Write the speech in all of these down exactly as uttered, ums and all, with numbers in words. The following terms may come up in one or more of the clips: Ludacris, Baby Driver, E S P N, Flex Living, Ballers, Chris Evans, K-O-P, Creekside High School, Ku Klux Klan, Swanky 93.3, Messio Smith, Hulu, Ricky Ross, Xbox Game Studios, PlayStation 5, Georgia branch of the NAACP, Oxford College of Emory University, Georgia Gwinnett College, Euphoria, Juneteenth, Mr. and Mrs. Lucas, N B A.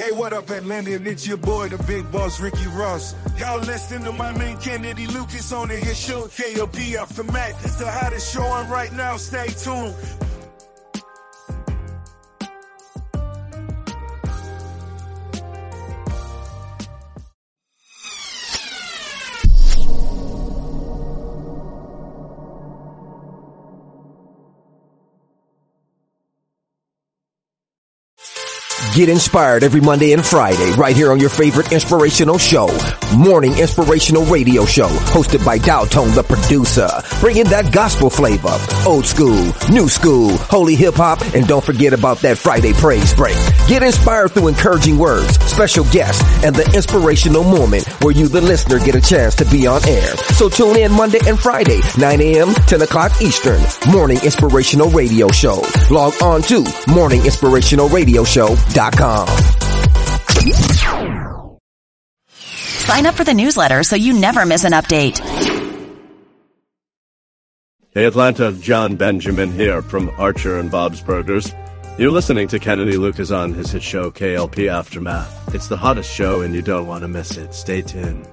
Hey, what up, Atlanta? It's your boy, the big boss, Ricky Ross. Y'all listening to my man, Kennedy Lucas, on his show, K L P Aftermath. It's the hottest show on right now. Stay tuned. Get inspired every Monday and Friday right here on your favorite inspirational show, Morning Inspirational Radio Show, hosted by Dowtone the producer, bringing that gospel flavor, old school, new school, holy hip-hop, and don't forget about that Friday praise break. Get inspired through encouraging words, special guests, and the inspirational moment where you, the listener, get a chance to be on air. So tune in Monday and Friday, nine a.m., ten o'clock Eastern, Morning Inspirational Radio Show. Log on to morning inspirational radio show dot com. Sign up for the newsletter so you never miss an update. Hey Atlanta, John Benjamin here from Archer and Bob's Burgers. You're listening to Kennedy Lucas on his hit show K L P Aftermath. It's the hottest show and you don't want to miss it. Stay tuned.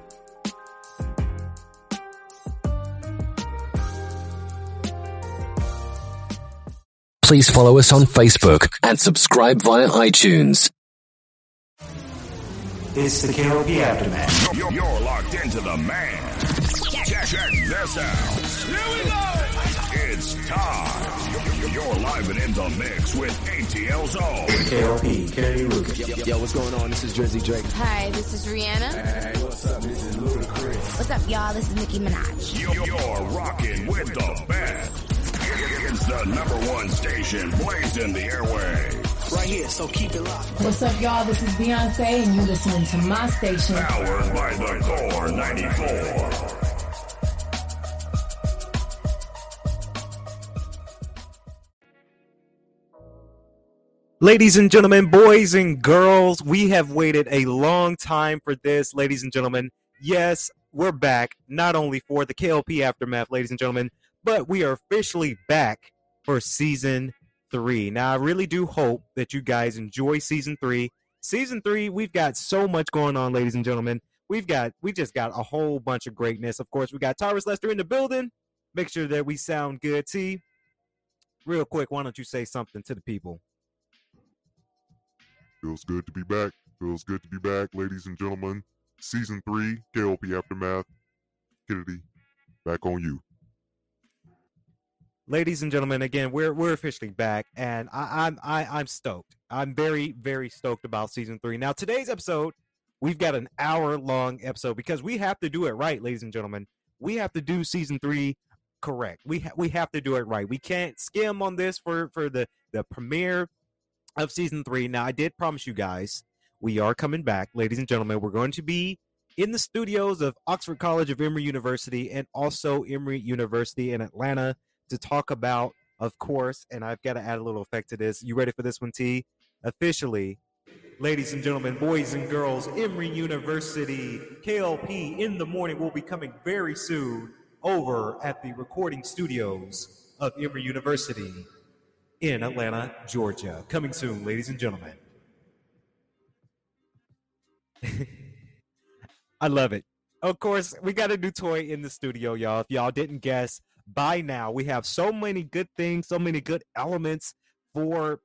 Please follow us on Facebook and subscribe via iTunes. It's the K L P Aftermath. You're, you're locked into the man. Check, check this out. Here we go. It's time. You're, you're live and in the mix with A T L Zone. K L P, Kennedy Lucas. Yo, yo, what's going on? This is Drizzy Drake. Hi, this is Rihanna. Hey, what's up? This is Ludacris. What's up, y'all? This is Nicki Minaj. You're, you're rocking with the band. It's the number one station blazing the airwaves. Right here, so keep it locked. What's up, y'all? This is Beyoncé, and you're listening to my station. Powered by the Core ninety-four. Ladies and gentlemen, boys and girls, we have waited a long time for this. Ladies and gentlemen, yes, we're back, not only for the K L P Aftermath, ladies and gentlemen, but we are officially back for season three. Now, I really do hope that you guys enjoy season three. Season three, we've got so much going on, ladies and gentlemen. We've got, we just got a whole bunch of greatness. Of course, we got Tyrus Lester in the building. Make sure that we sound good. T, real quick, why don't you say something to the people? Feels good to be back. Feels good to be back, ladies and gentlemen. Season three, K L P Aftermath. Kennedy, back on you. Ladies and gentlemen, again, we're we're officially back, and I, I'm I, I'm stoked. I'm very, very stoked about season three. Now, today's episode, we've got an hour-long episode because we have to do it right, ladies and gentlemen. We have to do season three correct. We ha- we have to do it right. We can't skim on this for, for the, the premiere of season three. Now, I did promise you guys we are coming back, ladies and gentlemen. We're going to be in the studios of Oxford College of Emory University and also Emory University in Atlanta, to talk about, of course, and I've got to add a little effect to this. You ready for this one, T? Officially, ladies and gentlemen, boys and girls, Emory University, K L P in the Morning will be coming very soon over at the recording studios of Emory University in Atlanta, Georgia. Coming soon, ladies and gentlemen. I love it. Of course, we got a new toy in the studio, y'all. If y'all didn't guess, by now, we have so many good things, so many good elements for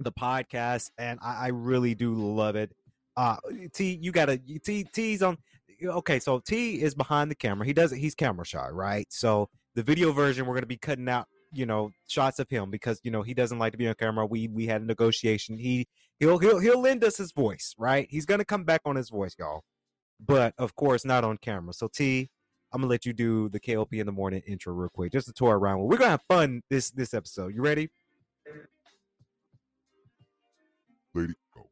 the podcast, and I, I really do love it. Uh, T, you gotta T. T's on. Okay, so T is behind the camera. He doesn't. He's camera shy, right? So the video version, we're gonna be cutting out, you know, shots of him because you know he doesn't like to be on camera. We we had a negotiation. He he'll he'll he'll lend us his voice, right? He's gonna come back on his voice, y'all. But of course, not on camera. So T, I'm going to let you do the K L P in the Morning intro real quick. Just a tour around. We're going to have fun this this episode. You ready? Lady, oh.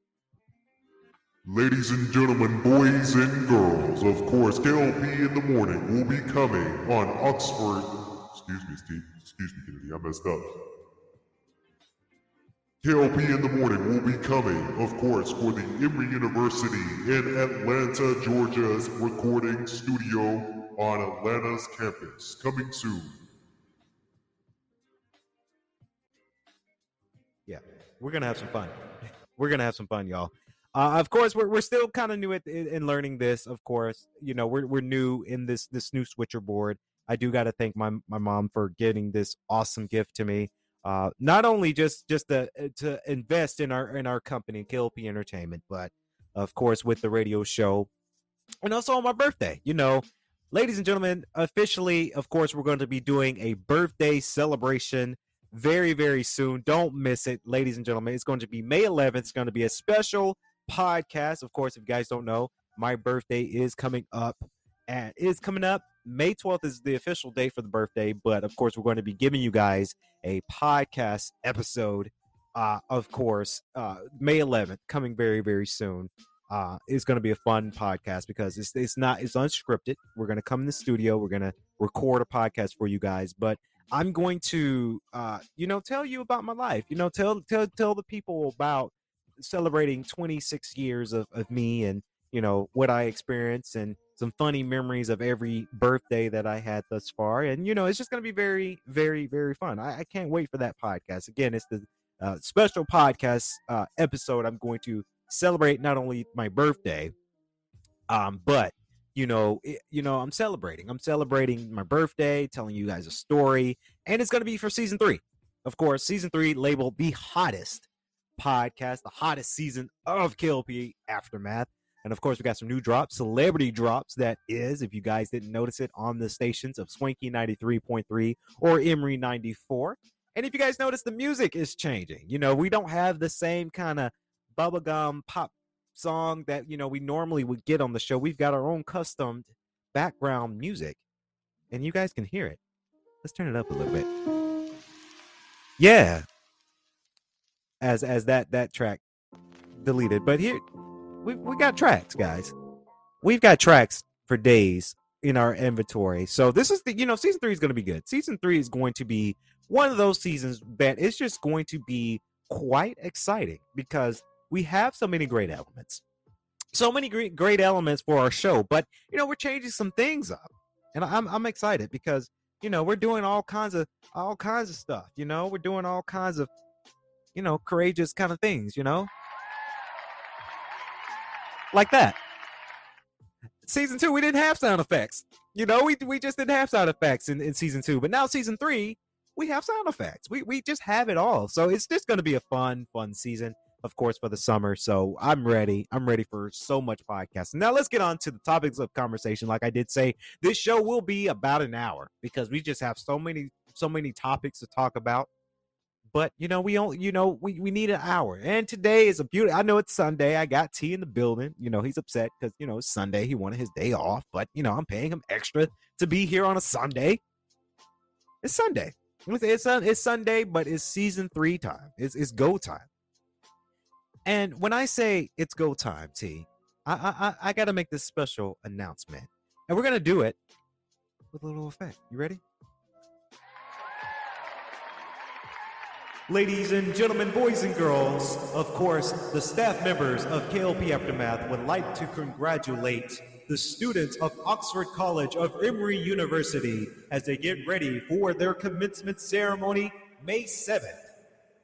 Ladies and gentlemen, boys and girls, of course, K L P in the Morning will be coming on Oxford. Excuse me, Steve. Excuse me, Kennedy. I messed up. K L P in the Morning will be coming, of course, for the Emory University in Atlanta, Georgia's recording studio on Atlanta's campus, coming soon. Yeah, we're gonna have some fun. We're gonna have some fun, y'all. Uh, of course, we're we're still kind of new at, in, in learning this. Of course, you know, we're we're new in this this new switcher board. I do got to thank my my mom for getting this awesome gift to me. Uh, not only just just to to invest in our in our company, K L P Entertainment, but of course with the radio show, and also on my birthday. You know, ladies and gentlemen, officially, of course, we're going to be doing a birthday celebration very, very soon. Don't miss it, ladies and gentlemen. It's going to be May eleventh. It's going to be a special podcast. Of course, if you guys don't know, my birthday is coming up, and it's coming up. May twelfth is the official day for the birthday, but of course, we're going to be giving you guys a podcast episode. Uh, of course, uh, May eleventh coming very, very soon. Uh, it's going to be a fun podcast because it's it's not it's unscripted. We're going to come in the studio. We're going to record a podcast for you guys, but I'm going to, uh, you know, tell you about my life. You know, tell tell tell the people about celebrating twenty-six years of, of me, and you know what I experienced, and some funny memories of every birthday that I had thus far. And you know, it's just going to be very, very, very fun. I, I can't wait for that podcast. Again, it's the uh, special podcast uh, episode. I'm going to celebrate not only my birthday, um, but you know, it, you know, I'm celebrating. I'm celebrating my birthday, telling you guys a story, and it's going to be for season three. Of course, season three, labeled the hottest podcast, the hottest season of K L P Aftermath. And of course, we got some new drops, celebrity drops. That is, if you guys didn't notice it, on the stations of Swanky ninety-three point three or Emory ninety-four. And if you guys notice, the music is changing. You know, we don't have the same kind of bubblegum pop song that, you know, we normally would get on the show. We've got our own custom background music, and you guys can hear it. Let's turn it up a little bit. Yeah. As as that that track deleted, but here. We we got tracks, guys. We've got tracks for days in our inventory. So this is the, you know, season three is going to be good. Season three is going to be one of those seasons that is just going to be quite exciting because we have so many great elements, so many great, great elements for our show. But, you know, we're changing some things up, and I'm, I'm excited because, you know, we're doing all kinds of, all kinds of stuff. You know, we're doing all kinds of, you know, courageous kind of things, you know. Like that. Season two, we didn't have sound effects. You know, we we just didn't have sound effects in, in season two. But now season three, we have sound effects. We we just have it all. So it's just going to be a fun, fun season, of course, for the summer. So I'm ready. I'm ready for so much podcasting. Now let's get on to the topics of conversation. Like I did say, this show will be about an hour because we just have so many, so many topics to talk about. But, you know, we only, you know, we, we need an hour. And today is a beauty. I know it's Sunday. I got T in the building. You know, he's upset because, you know, it's Sunday. He wanted his day off. But, you know, I'm paying him extra to be here on a Sunday. It's Sunday. It's, it's Sunday, but it's season three time. It's, it's go time. And when I say it's go time, T, I, I, I got to make this special announcement. And we're going to do it with a little effect. You ready? Ladies and gentlemen, boys and girls, of course, the staff members of K L P Aftermath would like to congratulate the students of Oxford College of Emory University as they get ready for their commencement ceremony May seventh.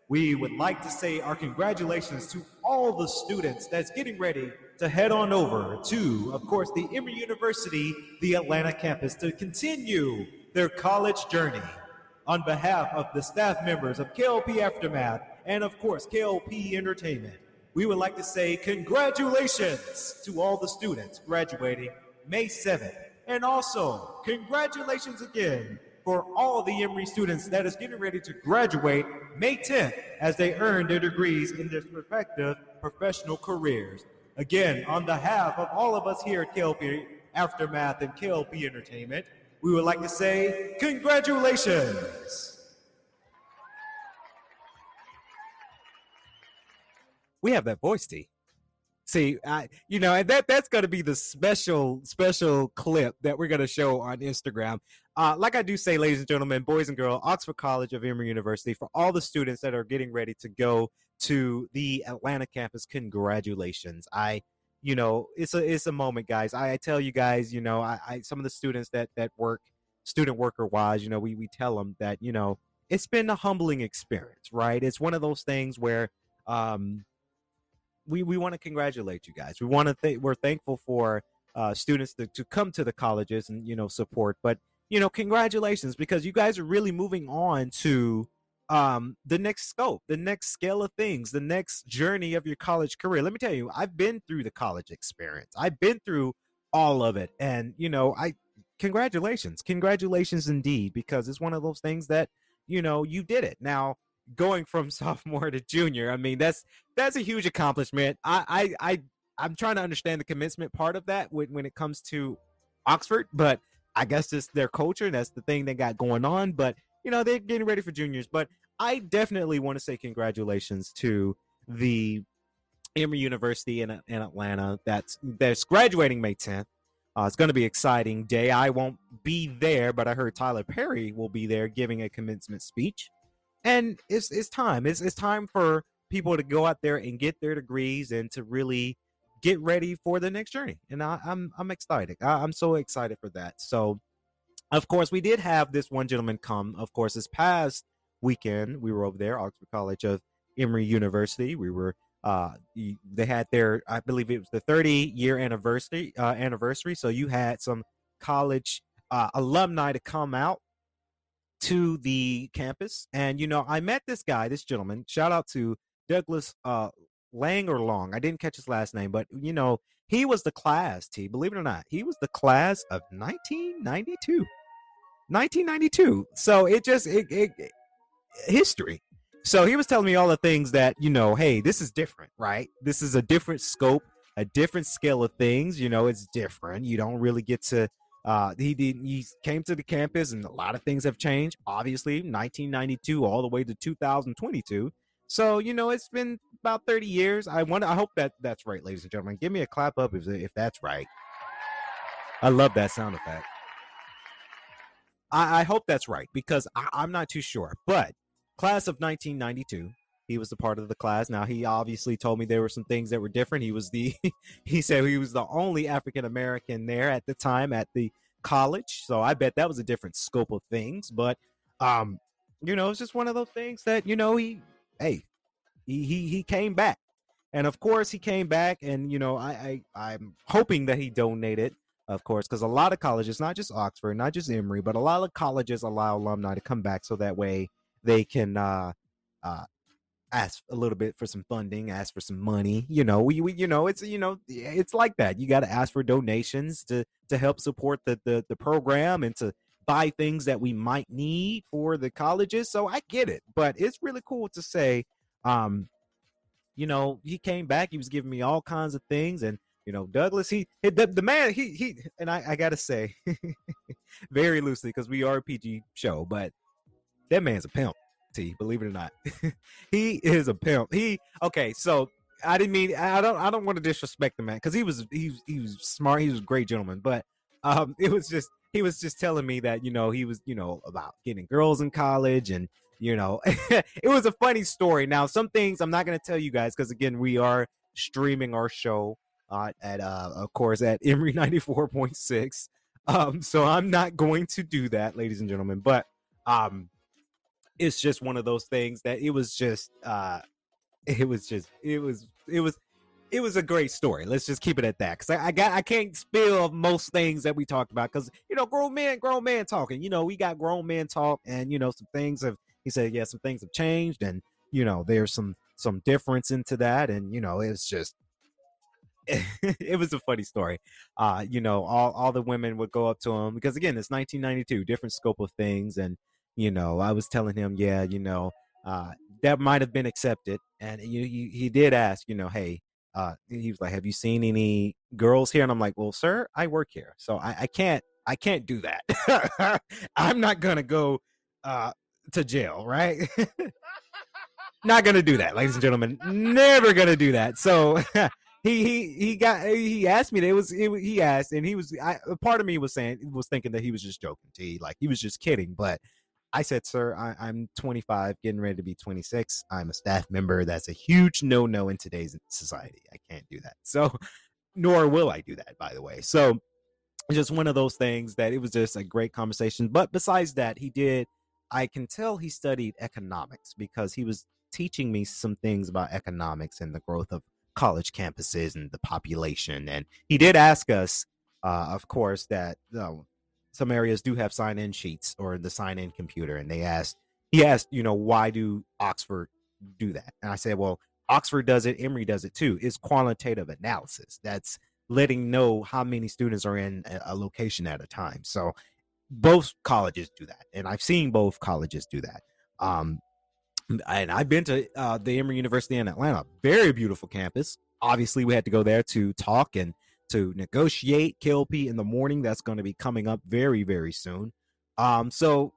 We would like to say our congratulations to all the students that's getting ready to head on over to, of course, the Emory University, the Atlanta campus, to continue their college journey. On behalf of the staff members of K L P Aftermath and, of course, K L P Entertainment, we would like to say congratulations to all the students graduating May seventh. And also, congratulations again for all the Emory students that is getting ready to graduate May tenth as they earn their degrees in their respective professional careers. Again, on behalf of all of us here at K L P Aftermath and K L P Entertainment, we would like to say congratulations. We have that voice, T. See, I, you know, and that that's going to be the special, special clip that we're going to show on Instagram. Uh, like I do say, ladies and gentlemen, boys and girls, Oxford College of Emory University, for all the students that are getting ready to go to the Atlanta campus, congratulations. I You know, it's a it's a moment, guys. I, I tell you guys, you know, I, I some of the students that that work student worker wise, you know, we we tell them that, you know, it's been a humbling experience, right? It's one of those things where um, we, we want to congratulate you guys. We want to th- we're thankful for uh, students to, to come to the colleges and, you know, support. But, you know, congratulations, because you guys are really moving on to um, the next scope, the next scale of things, the next journey of your college career. Let me tell you, I've been through the college experience. I've been through all of it. And, you know, I congratulations. Congratulations indeed, because it's one of those things that, you know, you did it. Now, going from sophomore to junior, I mean, that's that's a huge accomplishment. I, I, I, I'm trying to understand the commencement part of that when, when it comes to Oxford, but I guess it's their culture. That's the thing they got going on. But, you know, they're getting ready for juniors. But I definitely want to say congratulations to the Emory University in, in Atlanta. That's, that's graduating May tenth. Uh, it's going to be an exciting day. I won't be there, but I heard Tyler Perry will be there giving a commencement speech. And it's it's time. It's it's time for people to go out there and get their degrees and to really get ready for the next journey. And I, I'm I'm excited. I, I'm so excited for that. So, of course, we did have this one gentleman come. Of course, this past weekend, we were over there, Oxford College of Emory University. We were uh, they had their, I believe it was the thirty year anniversary uh, anniversary. So you had some college uh, alumni to come out to the campus. And, you know, I met this guy, this gentleman, shout out to Douglas uh, Lang or Long. I didn't catch his last name, but, you know, he was the class, T, believe it or not, he was the class of nineteen ninety-two. So it just, it, it, it history. So he was telling me all the things that, you know, hey, this is different, right? This is a different scope, a different scale of things. You know, it's different. You don't really get to, Uh, he did, he came to the campus and a lot of things have changed, obviously, nineteen ninety-two all the way to two thousand twenty-two. So, you know, it's been about thirty years. I want I hope that that's right, ladies and gentlemen. Give me a clap up if if that's right. I love that sound effect. I, I hope that's right, because I, I'm not too sure. But class of nineteen ninety-two, he was a part of the class. Now, he obviously told me there were some things that were different. He was the, he said he was the only African-American there at the time at the college. So I bet that was a different scope of things. But, um, you know, it's just one of those things that, you know, he, hey, he, he, he came back. And of course he came back, and, you know, I, I, I'm hoping that he donated, of course, because a lot of colleges, not just Oxford, not just Emory, but a lot of colleges allow alumni to come back. So that way they can, uh, uh, ask a little bit for some funding, ask for some money. You know, we, we you know, it's, you know, it's like that. You got to ask for donations to, to help support the, the, the program and to buy things that we might need for the colleges. So I get it, but it's really cool to say, um, you know, he came back, he was giving me all kinds of things. And, you know, Douglas, he, the, the man, he, he, and I, I gotta say very loosely, because we are a P G show, but that man's a pimp. T, believe it or not. He is a pimp. He okay, so I didn't mean I don't I don't want to disrespect the man, because he was he was he was smart, he was a great gentleman, but um it was just he was just telling me that, you know, he was, you know, about getting girls in college, and, you know, it was a funny story. Now, some things I'm not gonna tell you guys, because again, we are streaming our show uh, at uh of course at Emory ninety-four point six. Um so I'm not going to do that, ladies and gentlemen, but um it's just one of those things that it was just, uh, it was just, it was, it was, it was a great story. Let's just keep it at that. Cause I, I got, I can't spill most things that we talked about, cause, you know, grown man, grown man talking, you know, we got grown man talk, and, you know, some things have, he said, yeah, some things have changed, and, you know, there's some, some difference into that. And, you know, it's just, it was a funny story. Uh, you know, all, all the women would go up to him, because again, it's nineteen ninety-two, different scope of things. And, you know, I was telling him, yeah, you know, uh, that might have been accepted. And you, you, he did ask, you know, hey, uh, he was like, have you seen any girls here? And I'm like, well, sir, I work here. So I, I can't, I can't do that. I'm not going to go uh, to jail, right? Not going to do that, ladies and gentlemen. Never going to do that. So he, he, he got, he asked me, that it was, it, he asked, and he was, I, part of me was saying, was thinking that he was just joking, T, like he was just kidding. But I said, sir, I, I'm twenty-five, getting ready to be twenty-six. I'm a staff member. That's a huge no-no in today's society. I can't do that. So, nor will I do that, by the way. So, just one of those things that it was just a great conversation. But besides that, he did, I can tell he studied economics, because he was teaching me some things about economics and the growth of college campuses and the population. And he did ask us, uh, of course, that uh, some areas do have sign-in sheets or the sign-in computer. And they asked, he asked, you know, why do Oxford do that? And I said, well, Oxford does it. Emory does it too. It's qualitative analysis. That's letting know how many students are in a location at a time. So both colleges do that. And I've seen both colleges do that. Um, and I've been to uh, the Emory University in Atlanta, very beautiful campus. Obviously we had to go there to talk and to negotiate K L P in the morning. That's going to be coming up very, very soon. Um, so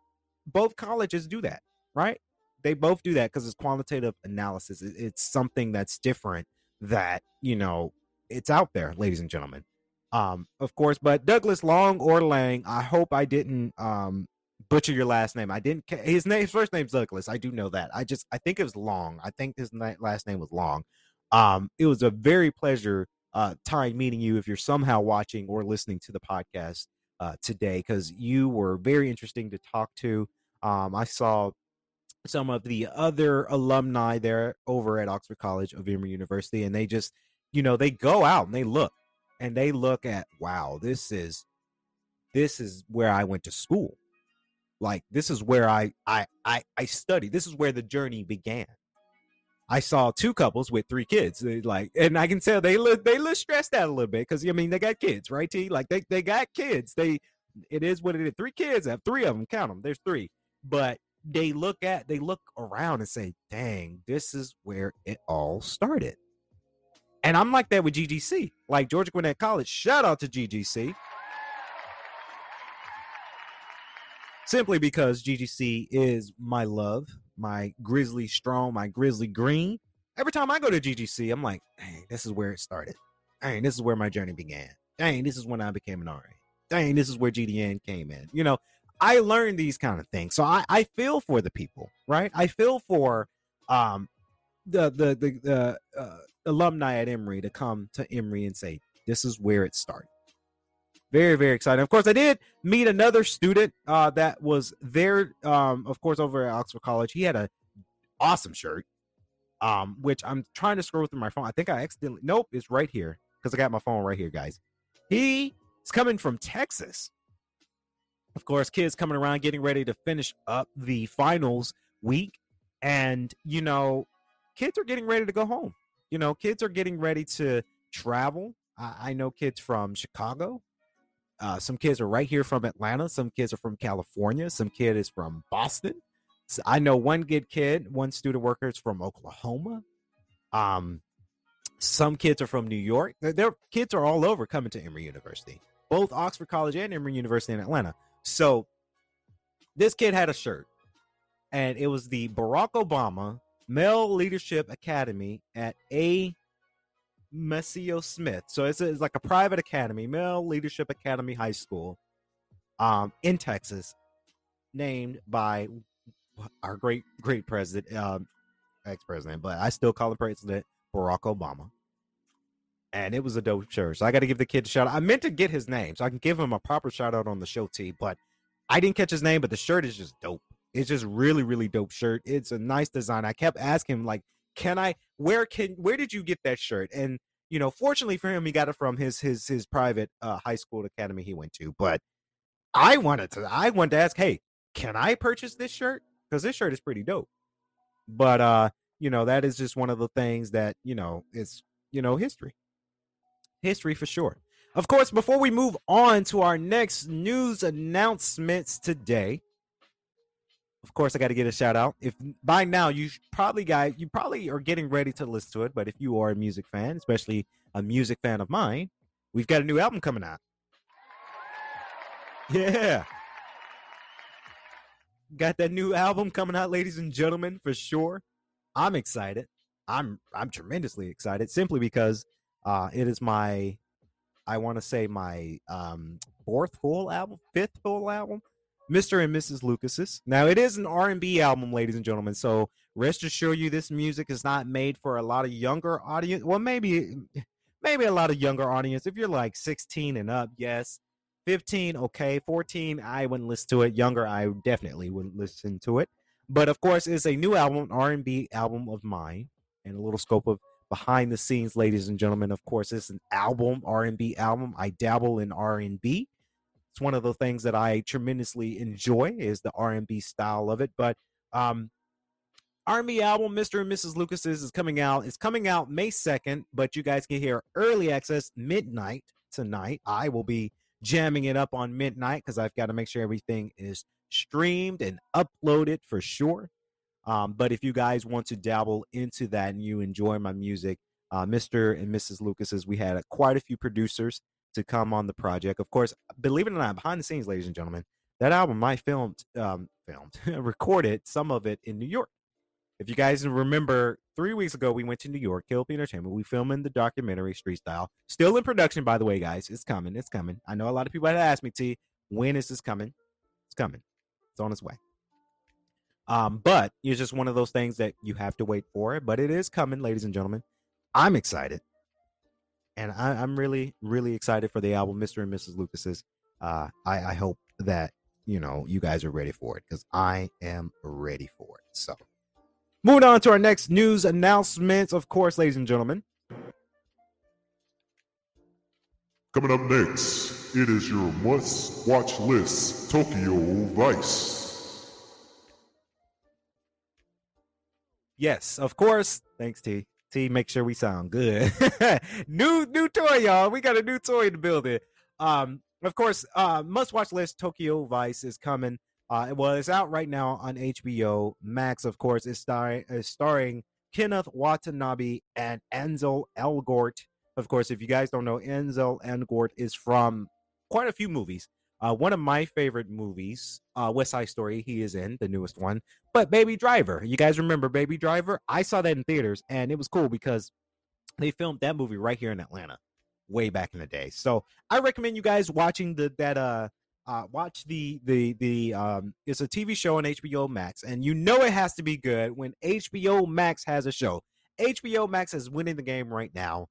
both colleges do that, right? They both do that because it's qualitative analysis. It's something that's different that, you know, it's out there, ladies and gentlemen. Um, of course, but Douglas Long or Lang, I hope I didn't um, butcher your last name. I didn't. His name, his first name's Douglas. I do know that. I just, I think it was Long. I think his na- last name was Long. Um, it was a very pleasure uh, time meeting you if you're somehow watching or listening to the podcast uh, today, because you were very interesting to talk to. Um, I saw some of the other alumni there over at Oxford College of Emory University, and they just, you know, they go out and they look. And they look at, wow, this is this is where I went to school. Like, this is where I, I I I studied. This is where the journey began. I saw two couples with three kids. They like, and I can tell they look they look stressed out a little bit because I mean they got kids, right? T like they they got kids. They it is what it is. Three kids. I have three of them. Count them. There's three. But they look at they look around and say, dang, this is where it all started. And I'm like that with G G C, like Georgia Gwinnett College. Shout out to G G C. Simply because G G C is my love, my grizzly strong, my grizzly green. Every time I go to G G C, I'm like, dang, this is where it started. Dang, this is where my journey began. Dang, this is when I became an R A. Dang, this is where G D N came in. You know, I learned these kind of things. So I, I feel for the people, right? I feel for um, the, the, the, the, uh, alumni at Emory to come to Emory and say, this is where it started. Very, very exciting. Of course, I did meet another student uh, that was there, um, of course, over at Oxford College. He had an awesome shirt, um, which I'm trying to scroll through my phone. I think I accidentally, nope, it's right here because I got my phone right here, guys. He's coming from Texas. Of course, kids coming around, getting ready to finish up the finals week. And, you know, kids are getting ready to go home. You know, kids are getting ready to travel. I, I know kids from Chicago. Uh, some kids are right here from Atlanta. Some kids are from California. Some kid is from Boston. So I know one good kid, one student worker is from Oklahoma. Um, some kids are from New York. Their, their kids are all over coming to Emory University, both Oxford College and Emory University in Atlanta. So this kid had a shirt, and it was the Barack Obama Male Leadership Academy at A. Messio Smith. So it's, a, it's like a private academy, Male Leadership Academy High School um, in Texas, named by our great, great president, um, ex-president, but I still call him President Barack Obama. And it was a dope shirt. So I got to give the kid a shout out. I meant to get his name so I can give him a proper shout out on the show, T, but I didn't catch his name, but the shirt is just dope. It's just really, really dope shirt. It's a nice design. I kept asking him, like, can I, where can, where did you get that shirt? And, you know, fortunately for him, he got it from his, his, his private uh, high school academy he went to. But I wanted to, I wanted to ask, hey, can I purchase this shirt? Because this shirt is pretty dope. But, uh, you know, that is just one of the things that, you know, it's, you know, history. History for sure. Of course, before we move on to our next news announcements today, of course, I got to get a shout out. If by now you probably got, you probably are getting ready to listen to it. But if you are a music fan, especially a music fan of mine, we've got a new album coming out. Yeah. Got that new album coming out, ladies and gentlemen, for sure. I'm excited. I'm I'm tremendously excited simply because uh, it is my, I want to say my um, fourth full album, fifth full album. Mister and Missus Lucas's. Now, it is an R and B album, ladies and gentlemen, so rest assured you this music is not made for a lot of younger audience. Well, maybe maybe a lot of younger audience. If you're like sixteen and up, yes. fifteen, okay. fourteen, I wouldn't listen to it. Younger, I definitely wouldn't listen to it. But, of course, it's a new album, an R and B album of mine, and a little scope of behind the scenes, ladies and gentlemen. Of course, it's an album, R and B album. I dabble in R and B. It's one of the things that I tremendously enjoy is the R and B style of it. But um, R and B album, Mister and Missus Lucas is coming out. It's coming out May second, but you guys can hear early access midnight tonight. I will be jamming it up on midnight because I've got to make sure everything is streamed and uploaded for sure. Um, but if you guys want to dabble into that and you enjoy my music, uh, Mister and Missus Lucas, is we had a, quite a few producers to come on the project. Of course, believe it or not, behind the scenes, ladies and gentlemen, that album I filmed, um, filmed, recorded some of it in New York. If you guys remember, three weeks ago, we went to New York, K L P Entertainment. We filmed the documentary Street Style. Still in production, by the way, guys. It's coming. It's coming. I know a lot of people had asked me, T, when is this coming? It's coming. It's on its way. Um, but it's just one of those things that you have to wait for. But it is coming, ladies and gentlemen. I'm excited. And I, I'm really, really excited for the album, Mister and Missus Lucas's. Uh, I, I hope that, you know, you guys are ready for it because I am ready for it. So moving on to our next news announcements, of course, ladies and gentlemen. Coming up next, it is your must-watch list, Tokyo Vice. Yes, of course. Thanks, T. T, make sure we sound good. new new toy, y'all. We got a new toy in the building. Um, of course, uh, must-watch list Tokyo Vice is coming. Uh, well, it's out right now on H B O Max. Of course, it's starring, it's starring Kenneth Watanabe and Ansel Elgort. Of course, if you guys don't know, Ansel Elgort is from quite a few movies. Uh, one of my favorite movies, uh, West Side Story, he is in, the newest one. But Baby Driver, you guys remember Baby Driver? I saw that in theaters, and it was cool because they filmed that movie right here in Atlanta way back in the day. So I recommend you guys watching the that uh, uh watch the the the um it's a T V show on H B O Max, and you know it has to be good when H B O Max has a show. H B O Max is winning the game right now,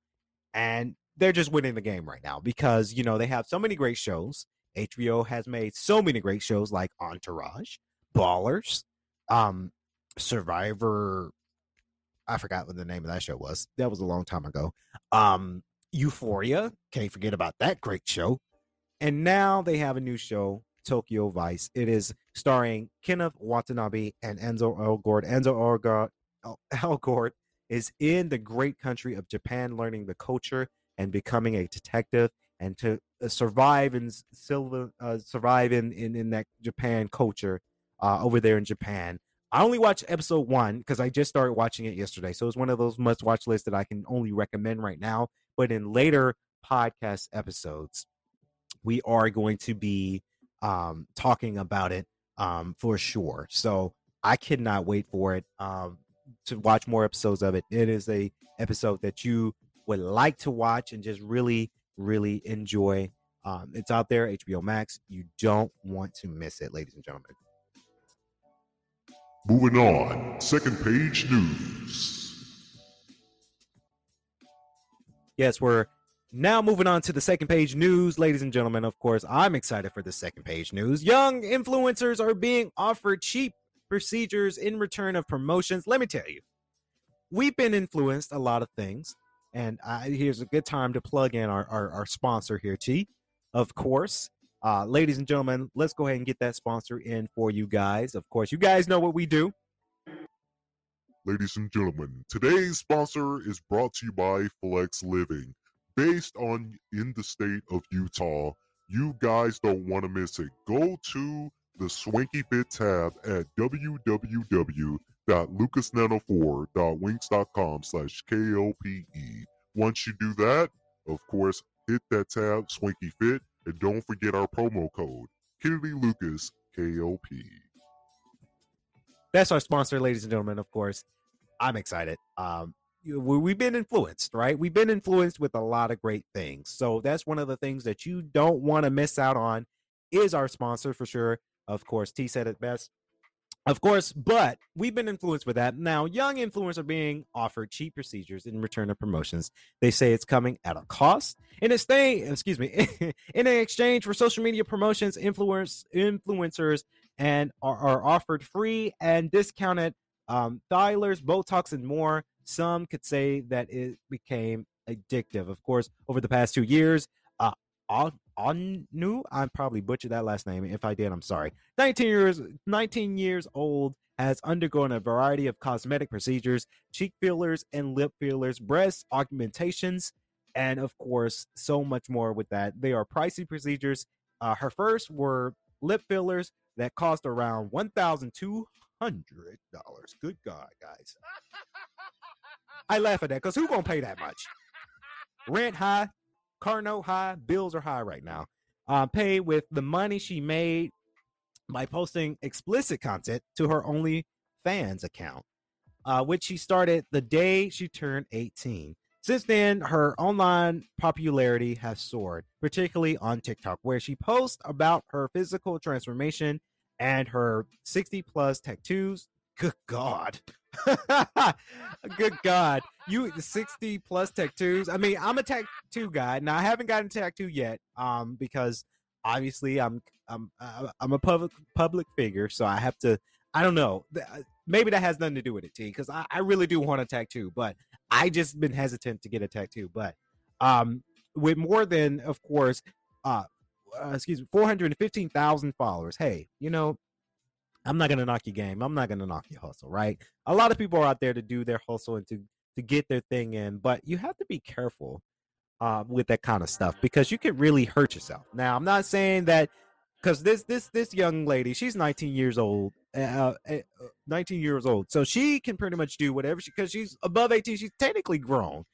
and they're just winning the game right now because, you know, they have so many great shows. H B O has made so many great shows like Entourage, Ballers, um, Survivor. I forgot what the name of that show was. That was a long time ago. Um, Euphoria. Can't forget about that great show. And now they have a new show, Tokyo Vice. It is starring Kenneth Watanabe and Ansel Elgort. Ansel Elgort, Elgort is in the great country of Japan, learning the culture and becoming a detective. And to survive and silver, uh, survive in, in, in that Japan culture uh, over there in Japan. I only watched episode one because I just started watching it yesterday. So it's one of those must watch lists that I can only recommend right now. But in later podcast episodes, we are going to be um, talking about it um, for sure. So I cannot wait for it um, to watch more episodes of it. It is a episode that you would like to watch and just really really enjoy. Um it's out there, H B O Max. You don't want to miss it, ladies and gentlemen. Moving on, second page news. Yes, we're now moving on to the second page news, ladies and gentlemen. Of course, I'm excited for the second page news. Young influencers are being offered cheap procedures in return of promotions. Let me tell you, we've been influenced a lot of things. And I, here's a good time to plug in our, our, our sponsor here, T. Of course, uh, ladies and gentlemen, let's go ahead and get that sponsor in for you guys. Of course, you guys know what we do. Ladies and gentlemen, today's sponsor is brought to you by Flex Living. Based on in the state of Utah, you guys don't want to miss it. Go to the Swanky Fit tab at www. lucasnano four dot winx dot com slash K L P E. Once you do that, of course, hit that tab, Swanky Fit, and don't forget our promo code, Kennedy Lucas K O P. That's our sponsor, ladies and gentlemen. Of course, I'm excited. Um, we've been influenced, right? We've been influenced with a lot of great things. So that's one of the things that you don't want to miss out on is our sponsor for sure. Of course, T said it best. Of course, but we've been influenced with that. Now, young influencers are being offered cheap procedures in return of promotions. They say it's coming at a cost. And it's staying, excuse me, in exchange for social media promotions, influence, influencers and are, are offered free and discounted um, fillers, Botox, and more. Some could say that it became addictive. Of course, over the past two years, uh, Onu, I probably butchered that last name. If I did, I'm sorry. nineteen years, nineteen years old, has undergone a variety of cosmetic procedures, cheek fillers and lip fillers, breast augmentations, and of course, so much more with that. They are pricey procedures. Uh, her first were lip fillers that cost around one thousand two hundred dollars. Good God, guys. I laugh at that because who gonna pay that much? Rent high, car note high, bills are high right now. Uh, paid with the money she made by posting explicit content to her OnlyFans account, uh, which she started the day she turned eighteen. Since then, her online popularity has soared, particularly on TikTok, where she posts about her physical transformation and her sixty plus tattoos. Good God. Good God. You sixty plus tattoos. I mean, I'm a tattoo guy. Now, I haven't gotten a tattoo yet um, because obviously I'm I'm I'm a public public figure, so I have to, I don't know. Maybe that has nothing to do with it, T, because I, I really do want a tattoo, but I just been hesitant to get a tattoo. But um, with more than, of course, uh, uh, excuse me, four hundred fifteen thousand followers. Hey, you know, I'm not going to knock your game. I'm not going to knock your hustle, right? A lot of people are out there to do their hustle and to, to get their thing in, but you have to be careful uh, with that kind of stuff because you could really hurt yourself. Now, I'm not saying that because this this this young lady, she's nineteen years old, uh, nineteen years old. So she can pretty much do whatever she, because she's above eighteen. She's technically grown.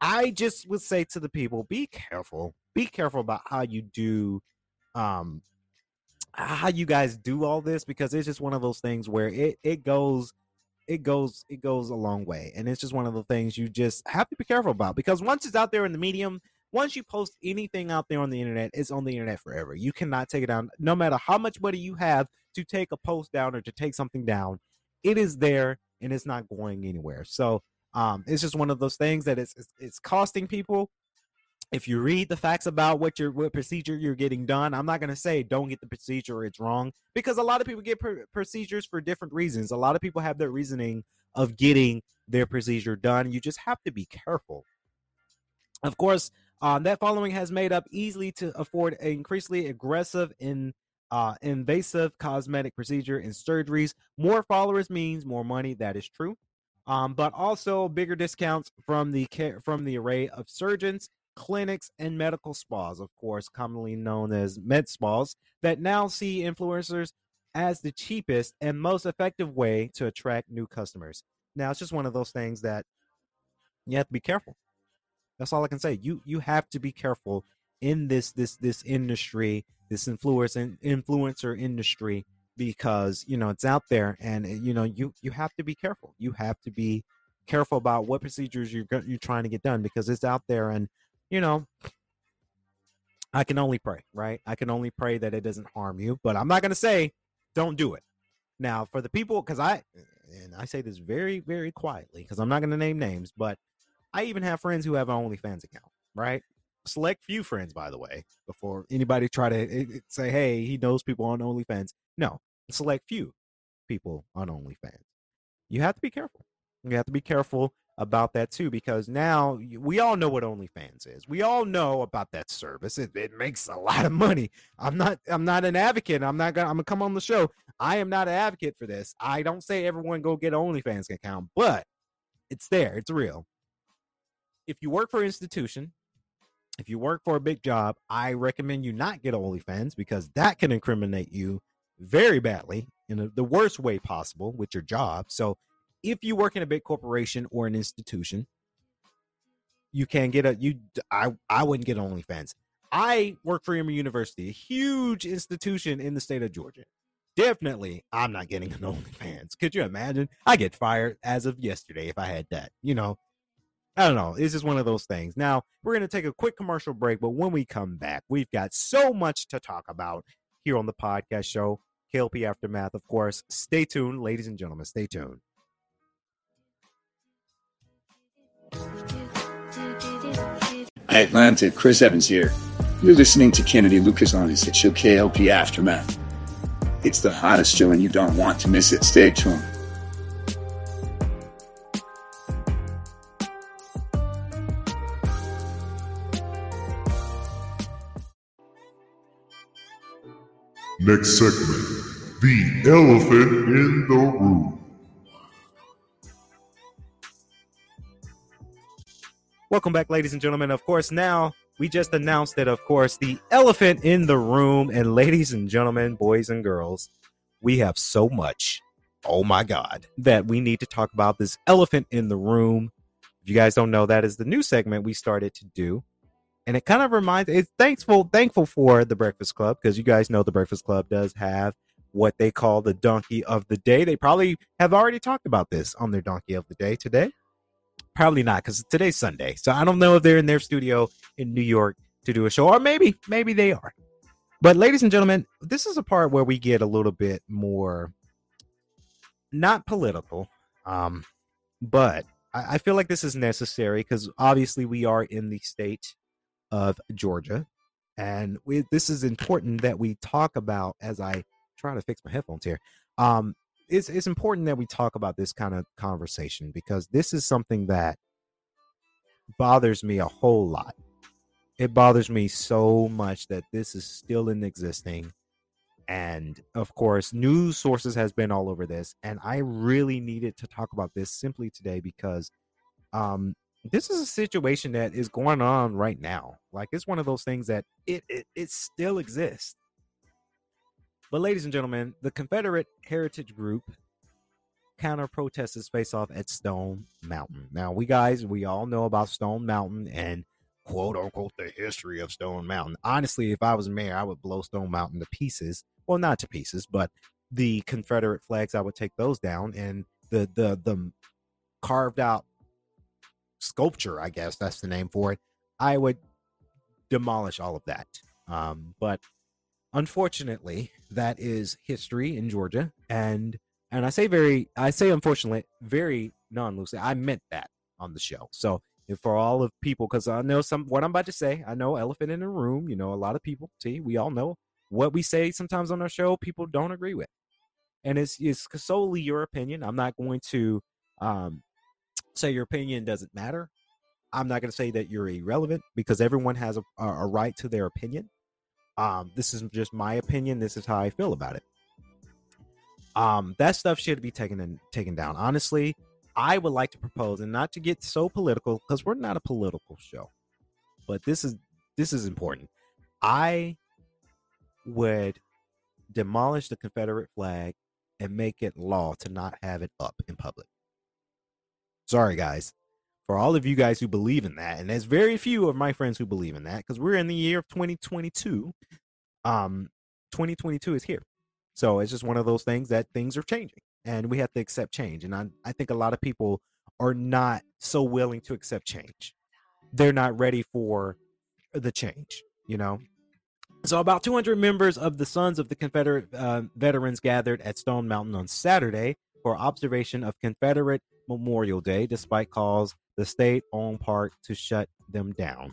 I just would say to the people, be careful. Be careful about how you do um how you guys do all this, because it's just one of those things where it it goes it goes it goes a long way, and it's just one of the things you just have to be careful about, because once it's out there in the medium, once you post anything out there on the internet, it's on the internet forever. You cannot take it down, no matter how much money you have to take a post down or to take something down. It is there and it's not going anywhere. So um it's just one of those things that it's it's, it's costing people. If you read the facts about what your what procedure you're getting done, I'm not going to say don't get the procedure or it's wrong, because a lot of people get pr- procedures for different reasons. A lot of people have their reasoning of getting their procedure done. You just have to be careful. Of course, um, that following has made up easily to afford an increasingly aggressive and uh, invasive cosmetic procedure and surgeries. More followers means more money. That is true. Um, but also bigger discounts from the care, from the array of surgeons, clinics, and medical spas, of course, commonly known as med spas, that now see influencers as the cheapest and most effective way to attract new customers. Now, it's just one of those things that you have to be careful. That's all I can say. You you have to be careful in this this this industry, this influencer influencer industry, because you know it's out there, and you know you you have to be careful. You have to be careful about what procedures you're you're trying to get done, because it's out there. And you know, I can only pray, right? I can only pray that it doesn't harm you, but I'm not going to say don't do it. Now, for the people, because I, and I say this very, very quietly, because I'm not going to name names, but I even have friends who have an OnlyFans account, right? Select few friends, by the way, before anybody try to it, it, say, hey, he knows people on OnlyFans. No, select few people on OnlyFans. You have to be careful. You have to be careful about that too, because now we all know what OnlyFans is. We all know about that service. It, it makes a lot of money. I'm not. I'm not an advocate. I'm not gonna. I'm gonna come on the show. I am not an advocate for this. I don't say everyone go get an OnlyFans account, but it's there. It's real. If you work for an institution, if you work for a big job, I recommend you not get OnlyFans, because that can incriminate you very badly in a, the worst way possible with your job. So if you work in a big corporation or an institution, you can get a, you, I, I wouldn't get OnlyFans. I work for Emory University, a huge institution in the state of Georgia. Definitely, I'm not getting an OnlyFans. Could you imagine? I get fired as of yesterday if I had that, you know, I don't know. It's just one of those things. Now we're going to take a quick commercial break, but when we come back, we've got so much to talk about here on the podcast show, K L P Aftermath, of course. Stay tuned, ladies and gentlemen, stay tuned. Hi Atlanta, Chris Evans here. You're listening to Kennedy Lucas on his hit show K L P Aftermath. It's the hottest show and you don't want to miss it. Stay tuned. Next segment, the elephant in the room. Welcome back, ladies and gentlemen. Of course, now we just announced that, of course, the elephant in the room. And ladies and gentlemen, boys and girls, we have so much, oh my God, that we need to talk about this elephant in the room. If you guys don't know, that is the new segment we started to do. And it kind of reminds, it's thankful, thankful for The Breakfast Club, because you guys know The Breakfast Club does have what they call the donkey of the day. They probably have already talked about this on their donkey of the day today. Probably not, because today's Sunday. So I don't know if they're in their studio in New York to do a show, or maybe, maybe they are. But ladies and gentlemen, this is a part where we get a little bit more, not political, um, but I, I feel like this is necessary, because obviously we are in the state of Georgia, and we, this is important that we talk about. As I try to fix my headphones here, um it's it's important that we talk about this kind of conversation, because this is something that bothers me a whole lot. It bothers me so much that this is still in existing, and of course news sources has been all over this, and I really needed to talk about this simply today, because um this is a situation that is going on right now. Like, it's one of those things that it, it it still exists. But ladies and gentlemen, the Confederate Heritage Group counter protesters face off at Stone Mountain. Now, we guys, we all know about Stone Mountain and quote unquote the history of Stone Mountain. Honestly, if I was mayor, I would blow Stone Mountain to pieces. Well, not to pieces, but the Confederate flags, I would take those down, and the the the carved out sculpture, I guess that's the name for it, I would demolish all of that. Um, but unfortunately, that is history in Georgia, and and I say very, I say unfortunately, very non-loosely. I meant that on the show. So if for all of people, because I know some what I'm about to say, I know elephant in the room. You know, a lot of people. See, we all know what we say sometimes on our show, people don't agree with, and it's it's solely your opinion. I'm not going to. Um, say your opinion doesn't matter. I'm not going to say that you're irrelevant, because everyone has a, a right to their opinion. Um, this is just my opinion. This is how I feel about it. Um, that stuff should be taken and taken down. Honestly, I would like to propose, and not to get so political, because we're not a political show, but this is, this is important. I would demolish the Confederate flag and make it law to not have it up in public. Sorry, guys, for all of you guys who believe in that. And there's very few of my friends who believe in that, because we're in the year of twenty twenty-two. Um, twenty twenty-two is here. So it's just one of those things that things are changing, and we have to accept change. And I, I think a lot of people are not so willing to accept change. They're not ready for the change, you know. So about two hundred members of the Sons of the Confederate uh, Veterans gathered at Stone Mountain on Saturday for observation of Confederate Memorial Day, despite calls the state-owned park to shut them down.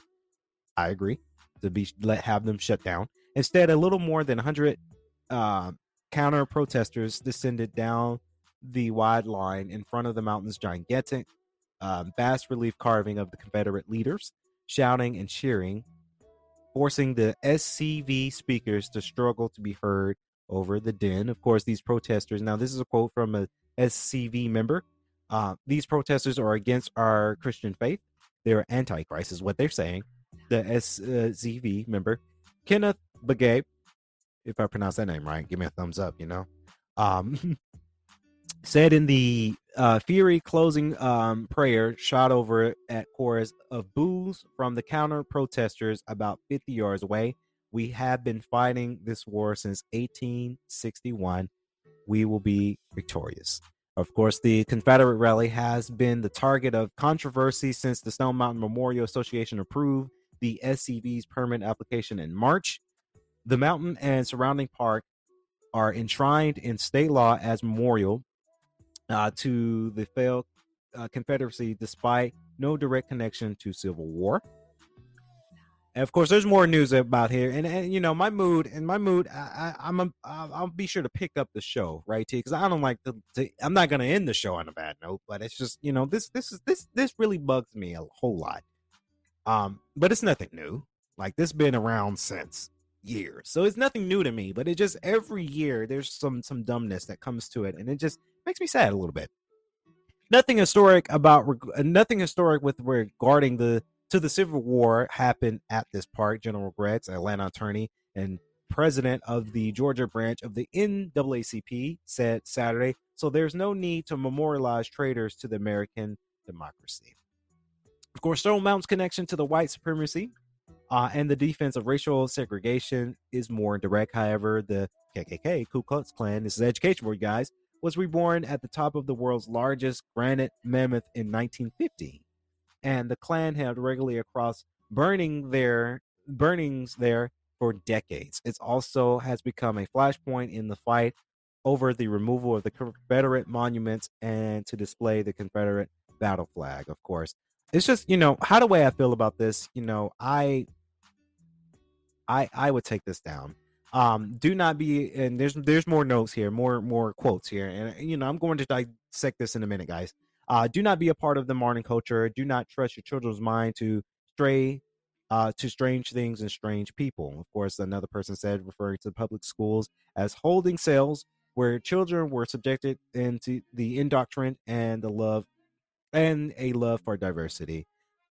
I agree to be let have them shut down. Instead, a little more than one hundred uh, counter protesters descended down the wide line in front of the mountain's gigantic um, bas relief carving of the Confederate leaders, shouting and cheering, forcing the S C V speakers to struggle to be heard over the din. Of course, these protesters. Now, this is a quote from a S C V member. Uh, these protesters are against our Christian faith. They're anti-Christ is what they're saying. The S C V member, Kenneth Begay, if I pronounce that name right, give me a thumbs up, you know, um, said in the uh, fury closing um, prayer shot over at chorus of boos from the counter protesters about fifty yards away. We have been fighting this war since eighteen sixty-one. We will be victorious. Of course, the Confederate rally has been the target of controversy since the Stone Mountain Memorial Association approved the S C V's permit application in March. The mountain and surrounding park are enshrined in state law as memorial uh, to the failed uh, Confederacy, despite no direct connection to Civil War. And of course, there's more news about here, and, and you know, my mood and my mood. I, I, I'm a, I'll be sure to pick up the show, right, T? Because I don't like to, to. I'm not gonna end the show on a bad note, but it's just, you know, this this is this this really bugs me a whole lot. Um, but it's nothing new. Like, this been around since years. So it's nothing new to me, but it just every year there's some some dumbness that comes to it, and it just makes me sad a little bit. Nothing historic about nothing historic with regarding the to the Civil War happened at this park. General Greggs, Atlanta attorney and president of the Georgia branch of the N double A C P, said Saturday, so there's no need to memorialize traitors to the American democracy. Of course, Stone Mountain's connection to the white supremacy uh, and the defense of racial segregation is more direct. However, the K K K, Ku Klux Klan, this is education for you guys, was reborn at the top of the world's largest granite mammoth in nineteen fifty. And the Klan held regularly across burning their burnings there for decades. It also has become a flashpoint in the fight over the removal of the Confederate monuments and to display the Confederate battle flag, of course. It's just, you know, how the way I feel about this, you know, I, I, I would take this down. Um, do not be, and there's, there's more notes here, more, more quotes here. And, you know, I'm going to dissect this in a minute, guys. Uh, do not be a part of the modern culture. Do not trust your children's mind to stray, uh, to strange things and strange people. Of course, another person said, referring to public schools as holding cells where children were subjected into the indoctrinate and the love and a love for diversity.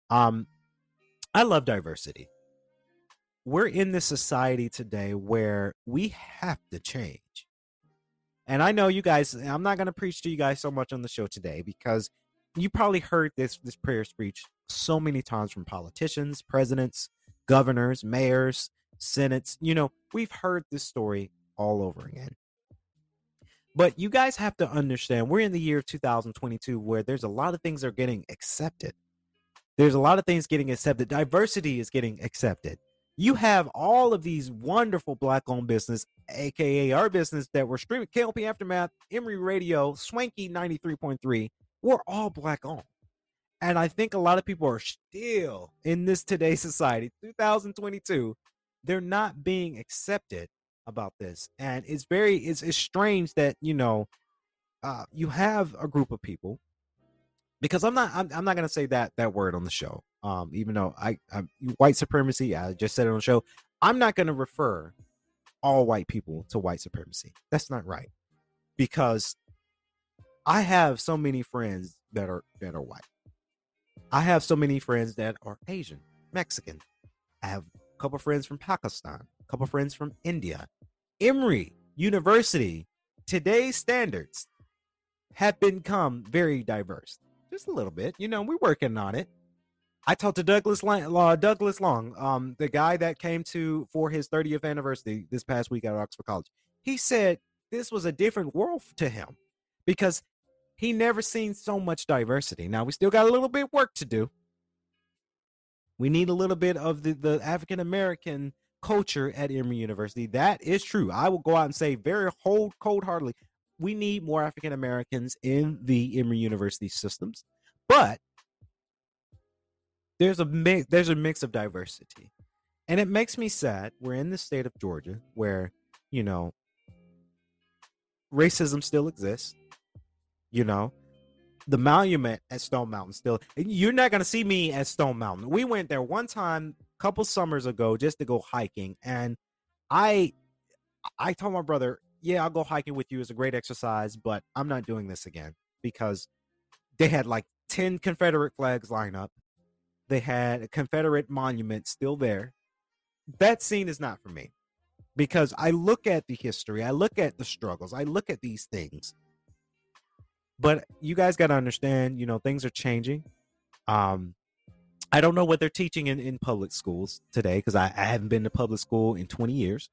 Um, I love diversity. We're in this society today where we have to change. And I know you guys, I'm not going to preach to you guys so much on the show today because you probably heard this, this prayer speech so many times from politicians, presidents, governors, mayors, senates. You know, we've heard this story all over again. But you guys have to understand, we're in the year two thousand twenty-two where there's a lot of things are getting accepted. There's a lot of things getting accepted. Diversity is getting accepted. You have all of these wonderful Black-owned business, a k a our business, that we're streaming. K L P Aftermath, Emory Radio, Swanky ninety-three point three. We're all Black-owned. And I think a lot of people are still in this today's society, two thousand twenty-two. They're not being accepted about this, and it's very it's, it's strange that, you know, uh you have a group of people, because i'm not i'm, I'm not gonna say that that word on the show, um even though i I'm, white supremacy, I just said it on the show. I'm not gonna refer all white people to white supremacy. That's not right, because I have so many friends that are that are white. I have so many friends that are Asian, Mexican. I have a couple friends from Pakistan, a couple friends from India. Emory University, today's standards, have become very diverse. Just a little bit. You know, we're working on it. I talked to Douglas Long, uh, Douglas Long, um, the guy that came to for his thirtieth anniversary this past week at Oxford College. He said this was a different world to him because he never seen so much diversity. Now, we still got a little bit of work to do. We need a little bit of the, the African-American culture at Emory University. That is true. I will go out and say very cold, cold-heartedly, we need more African Americans in the Emory University systems. But there's a mix, there's a mix of diversity, and it makes me sad. We're in the state of Georgia where, you know, racism still exists. You know, the monument at Stone Mountain still. You're not gonna see me at Stone Mountain. We went there one time, couple summers ago, just to go hiking, and I I told my brother, yeah, I'll go hiking with you, it's a great exercise, but I'm not doing this again, because they had like ten Confederate flags lined up, they had a Confederate monument still there. That scene is not for me, because I look at the history, I look at the struggles, I look at these things. But you guys got to understand, you know, things are changing. um I don't know what they're teaching in, in public schools today, because I, I haven't been to public school in twenty years.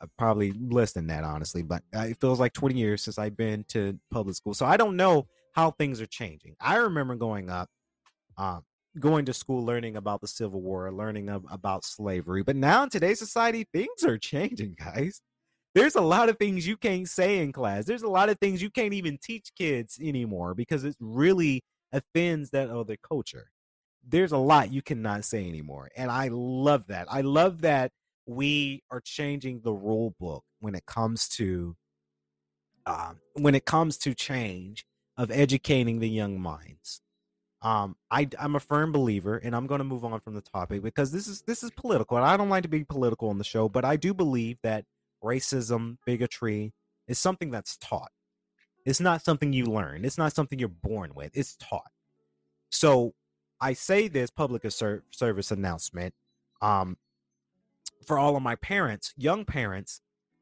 Uh, probably less than that, honestly, but uh, it feels like twenty years since I've been to public school. So I don't know how things are changing. I remember going up, uh, going to school, learning about the Civil War, learning of, about slavery. But now in today's society, things are changing, guys. There's a lot of things you can't say in class. There's a lot of things you can't even teach kids anymore, because it really offends that other culture. There's a lot you cannot say anymore. And I love that. I love that we are changing the rule book when it comes to um, when it comes to change of educating the young minds. Um, I, I'm a firm believer, and I'm going to move on from the topic because this is this is political, and I don't like to be political on the show, but I do believe that racism, bigotry is something that's taught. It's not something you learn. It's not something you're born with. It's taught. So I say this public ser- service announcement um, for all of my parents, young parents,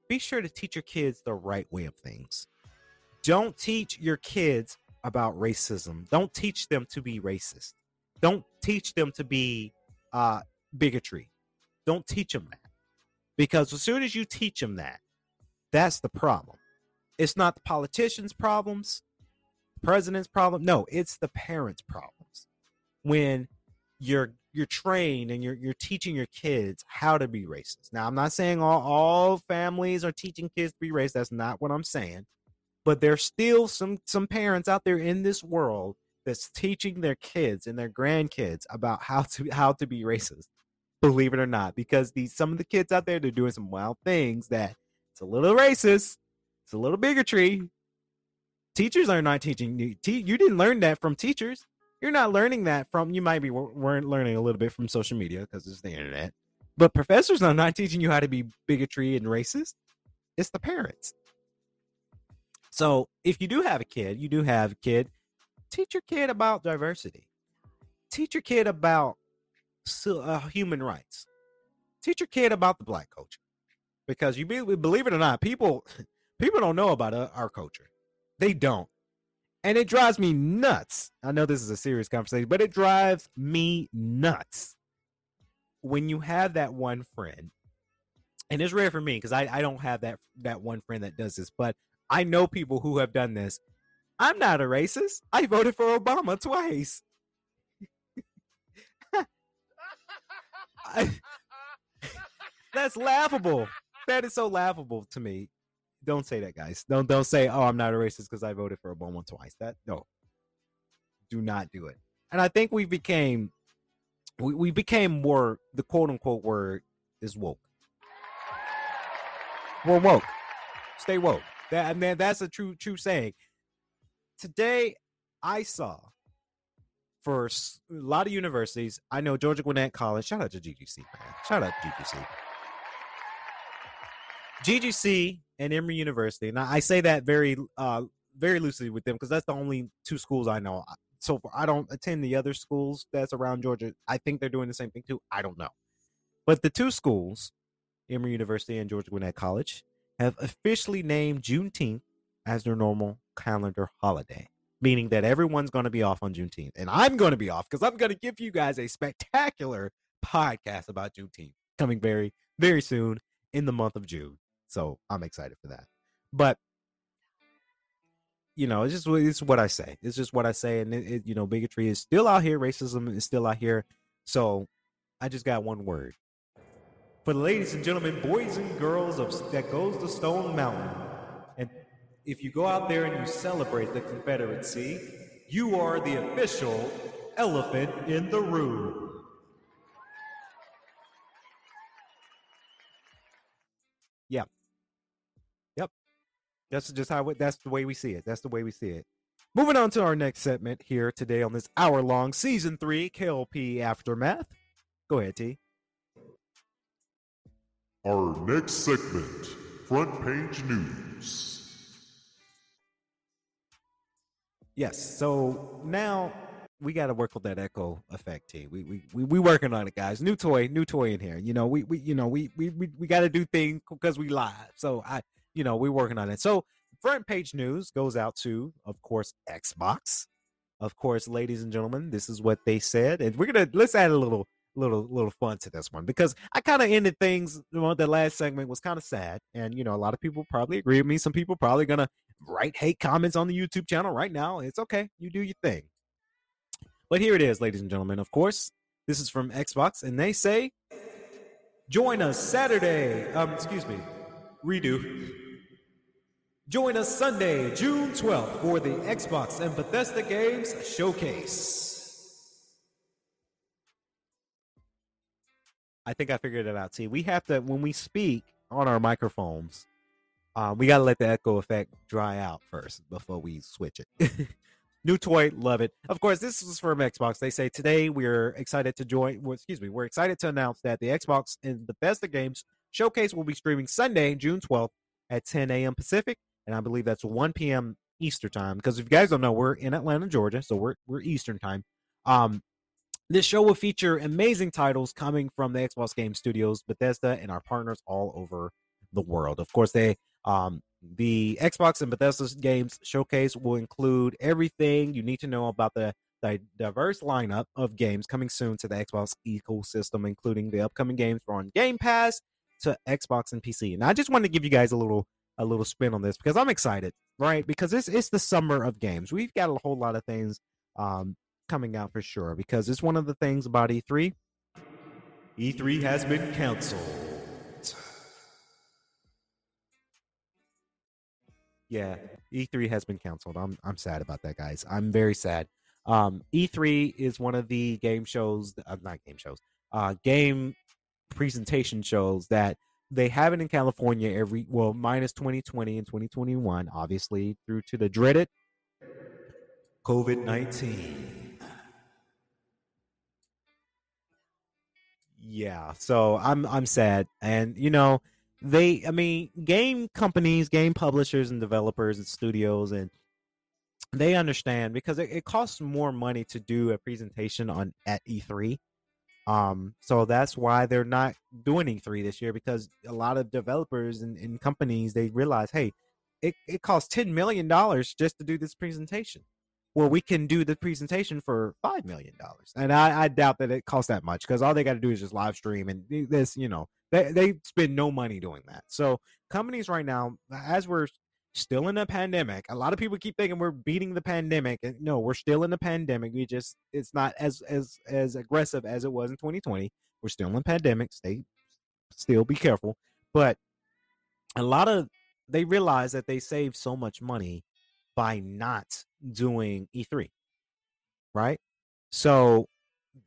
be sure to teach your kids the right way of things. Don't teach your kids about racism. Don't teach them to be racist. Don't teach them to be uh, bigotry. Don't teach them that. Because as soon as you teach them that, that's the problem. It's not the politicians' problems, the president's problem. No, it's the parents' problems. When you're you're trained and you're you're teaching your kids how to be racist. Now, I'm not saying all, all families are teaching kids to be racist. That's not what I'm saying. But there's still some some parents out there in this world that's teaching their kids and their grandkids about how to how to be racist, believe it or not, because these some of the kids out there, they're doing some wild things that it's a little racist, it's a little bigotry. Teachers are not teaching you. Te- you didn't learn that from teachers. You're not learning that from. You might be weren't learning a little bit from social media because it's the internet, but professors are not teaching you how to be bigotry and racist. It's the parents. So if you do have a kid, you do have a kid, teach your kid about diversity. Teach your kid about uh, human rights. Teach your kid about the black culture. Because you be, believe it or not, people people don't know about uh, our culture. They don't. And it drives me nuts. I know this is a serious conversation, but it drives me nuts. When you have that one friend, and it's rare for me because I, I don't have that, that one friend that does this, but I know people who have done this. I'm not a racist. I voted for Obama twice. I, that's laughable. That is so laughable to me. Don't say that, guys. Don't don't say, oh, I'm not a racist because I voted for Obama twice. That no. Do not do it. And I think we became we, we became more, the quote unquote word is woke. We're woke. Stay woke. That, and then that's a true, true saying. Today, I saw for a lot of universities, I know Georgia Gwinnett College, shout out to G G C, man. Shout out to G G C. G G C and Emory University. Now, I say that very, uh, very loosely with them because that's the only two schools I know. So far, I don't attend the other schools that's around Georgia. I think they're doing the same thing too. I don't know. But the two schools, Emory University and Georgia Gwinnett College, have officially named Juneteenth as their normal calendar holiday, meaning that everyone's going to be off on Juneteenth. And I'm going to be off because I'm going to give you guys a spectacular podcast about Juneteenth coming very, very soon in the month of June. So I'm excited for that. But, you know, it's just it's what I say. It's just what I say. And, it, it, you know, bigotry is still out here. Racism is still out here. So I just got one word. For the ladies and gentlemen, boys and girls of that goes to Stone Mountain. And if you go out there and you celebrate the Confederacy, you are the official elephant in the room. Yeah. Yep. That's just how it, that's the way we see it. That's the way we see it. Moving on to our next segment here today on this hour-long season three K L P Aftermath. Go ahead, T. Our next segment, Front Page News. Yes, so now we got to work with that echo effect here. We we we we working on it, guys. New toy, new toy in here. You know, we we you know we we we, we got to do things because we live. So I, you know, we're working on it. So Front Page News goes out to, of course, Xbox. Of course, ladies and gentlemen, this is what they said, and we're gonna let's add a little. little little fun to this one because I kind of ended things, you know, the last segment was kind of sad, and you know a lot of people probably agree with me. Some people probably gonna write hate comments on the YouTube channel right now. It's okay, you do your thing. But here it is, ladies and gentlemen. Of course, this is from Xbox, and they say join us Saturday um excuse me redo join us Sunday June twelfth for the Xbox and Bethesda Games Showcase. I think I figured it out. See, we have to, when we speak on our microphones, uh, we got to let the echo effect dry out first before we switch it. New toy, love it. Of course, this is from Xbox. They say, today we're excited to join, well, excuse me, we're excited to announce that the Xbox and Bethesda games showcase will be streaming Sunday, June twelfth at ten a.m. Pacific, and I believe that's one p.m. Eastern time, because if you guys don't know, we're in Atlanta, Georgia, so we're we're Eastern time. Um, this show will feature amazing titles coming from the Xbox Game Studios, Bethesda, and our partners all over the world. Of course, they um, the Xbox and Bethesda games showcase will include everything you need to know about the, the diverse lineup of games coming soon to the Xbox ecosystem, including the upcoming games on Game Pass to Xbox and P C. And I just wanted to give you guys a little a little spin on this because I'm excited, right? Because it's, it's the summer of games. We've got a whole lot of things um, coming out for sure, because it's one of the things about E three. E three has been canceled. Yeah, E three has been canceled. I'm I'm sad about that, guys. I'm very sad. Um, E three is one of the game shows, uh, not game shows, uh, game presentation shows that they have it in California every, well, minus twenty twenty and twenty twenty-one, obviously, through to the dreaded covid nineteen. Yeah, so I'm I'm sad. And, you know, they, I mean, game companies, game publishers and developers and studios, and they understand, because it, it costs more money to do a presentation on at E three. Um, so that's why they're not doing E three this year, because a lot of developers and, and companies, they realize, hey, it, it costs ten million dollars just to do this presentation. Well, we can do the presentation for five million dollars. And I, I doubt that it costs that much, because all they got to do is just live stream and this, you know, they, they spend no money doing that. So companies right now, as we're still in a pandemic, a lot of people keep thinking we're beating the pandemic. And no, we're still in the pandemic. We just, it's not as, as, as aggressive as it was in twenty twenty. We're still in pandemic. Stay, still be careful. But a lot of, they realize that they save so much money by not doing E three, right? So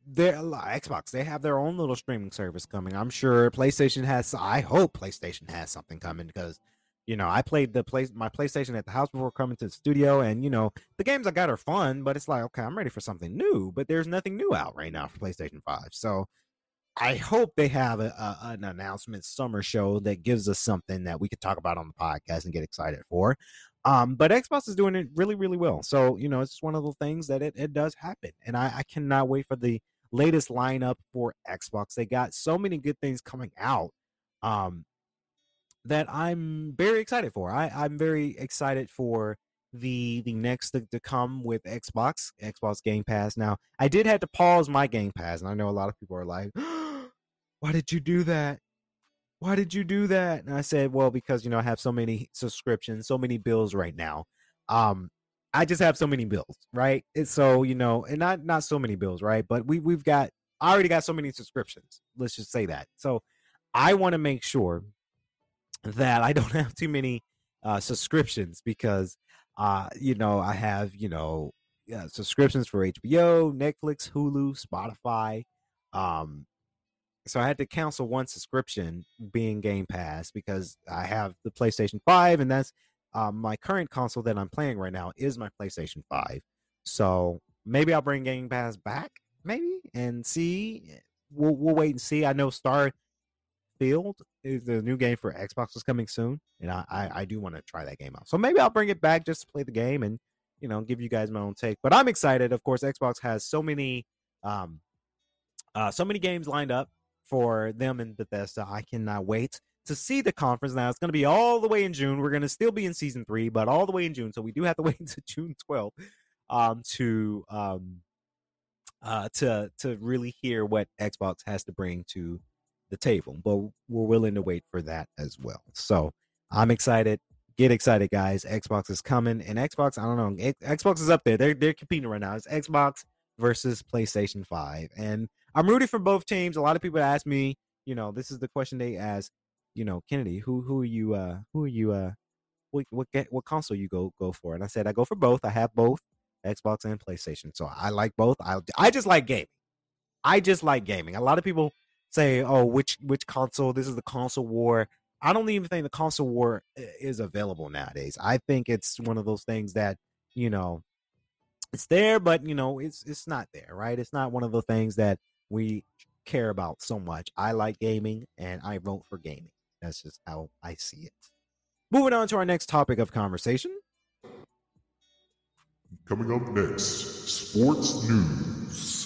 their Xbox, they have their own little streaming service coming. I'm sure PlayStation has, I hope PlayStation has something coming, because, you know, I played the play, my PlayStation at the house before coming to the studio, and, you know, the games I got are fun, but it's like, okay, I'm ready for something new, but there's nothing new out right now for PlayStation five. So I hope they have a, a, an announcement summer show that gives us something that we could talk about on the podcast and get excited for. Um, but Xbox is doing it really, really well. So, you know, it's just one of the things that it, it does happen. And I, I cannot wait for the latest lineup for Xbox. They got so many good things coming out um, that I'm very excited for. I, I'm very excited for the the next to, to come with Xbox, Xbox Game Pass. Now, I did have to pause my Game Pass, and I know a lot of people are like, why did you do that? Why did you do that? And I said, well, because, you know, I have so many subscriptions, so many bills right now. Um, I just have so many bills, right? And so, you know, and not not so many bills, right? But we, we've got, I already got so many subscriptions. Let's just say that. So I want to make sure that I don't have too many uh, subscriptions, because, uh, you know, I have, you know, yeah, subscriptions for H B O, Netflix, Hulu, Spotify, um, so I had to cancel one subscription, being Game Pass, because I have the PlayStation five, and that's uh, my current console that I'm playing right now is my PlayStation five. So maybe I'll bring Game Pass back, maybe, and see. We'll, we'll wait and see. I know Starfield is the new game for Xbox is coming soon, and I, I, I do want to try that game out. So maybe I'll bring it back just to play the game and, you know, give you guys my own take. But I'm excited. Of course, Xbox has so many, um, uh, so many games lined up for them and Bethesda. I cannot wait to see the conference. Now, it's going to be all the way in June. We're going to still be in season three, but all the way in June. So we do have to wait until June twelfth um, to um, uh, to to really hear what Xbox has to bring to the table. But we're willing to wait for that as well. So I'm excited. Get excited, guys. Xbox is coming. And Xbox, I don't know. It, Xbox is up there. They're, they're competing right now. It's Xbox versus PlayStation five. And I'm rooting for both teams. A lot of people ask me, you know, this is the question they ask, you know, Kennedy, who who are you, uh, who are you, uh, what what what console you go go for? And I said I go for both. I have both, Xbox and PlayStation. So I like both. I I just like gaming. I just like gaming. A lot of people say, oh, which which console? This is the console war. I don't even think the console war is available nowadays. I think it's one of those things that, you know, it's there, but you know, it's it's not there, right? It's not one of the things that we care about so much. I like gaming, and I vote for gaming. That's just how I see it. Moving on to our next topic of conversation. Coming up next, sports news.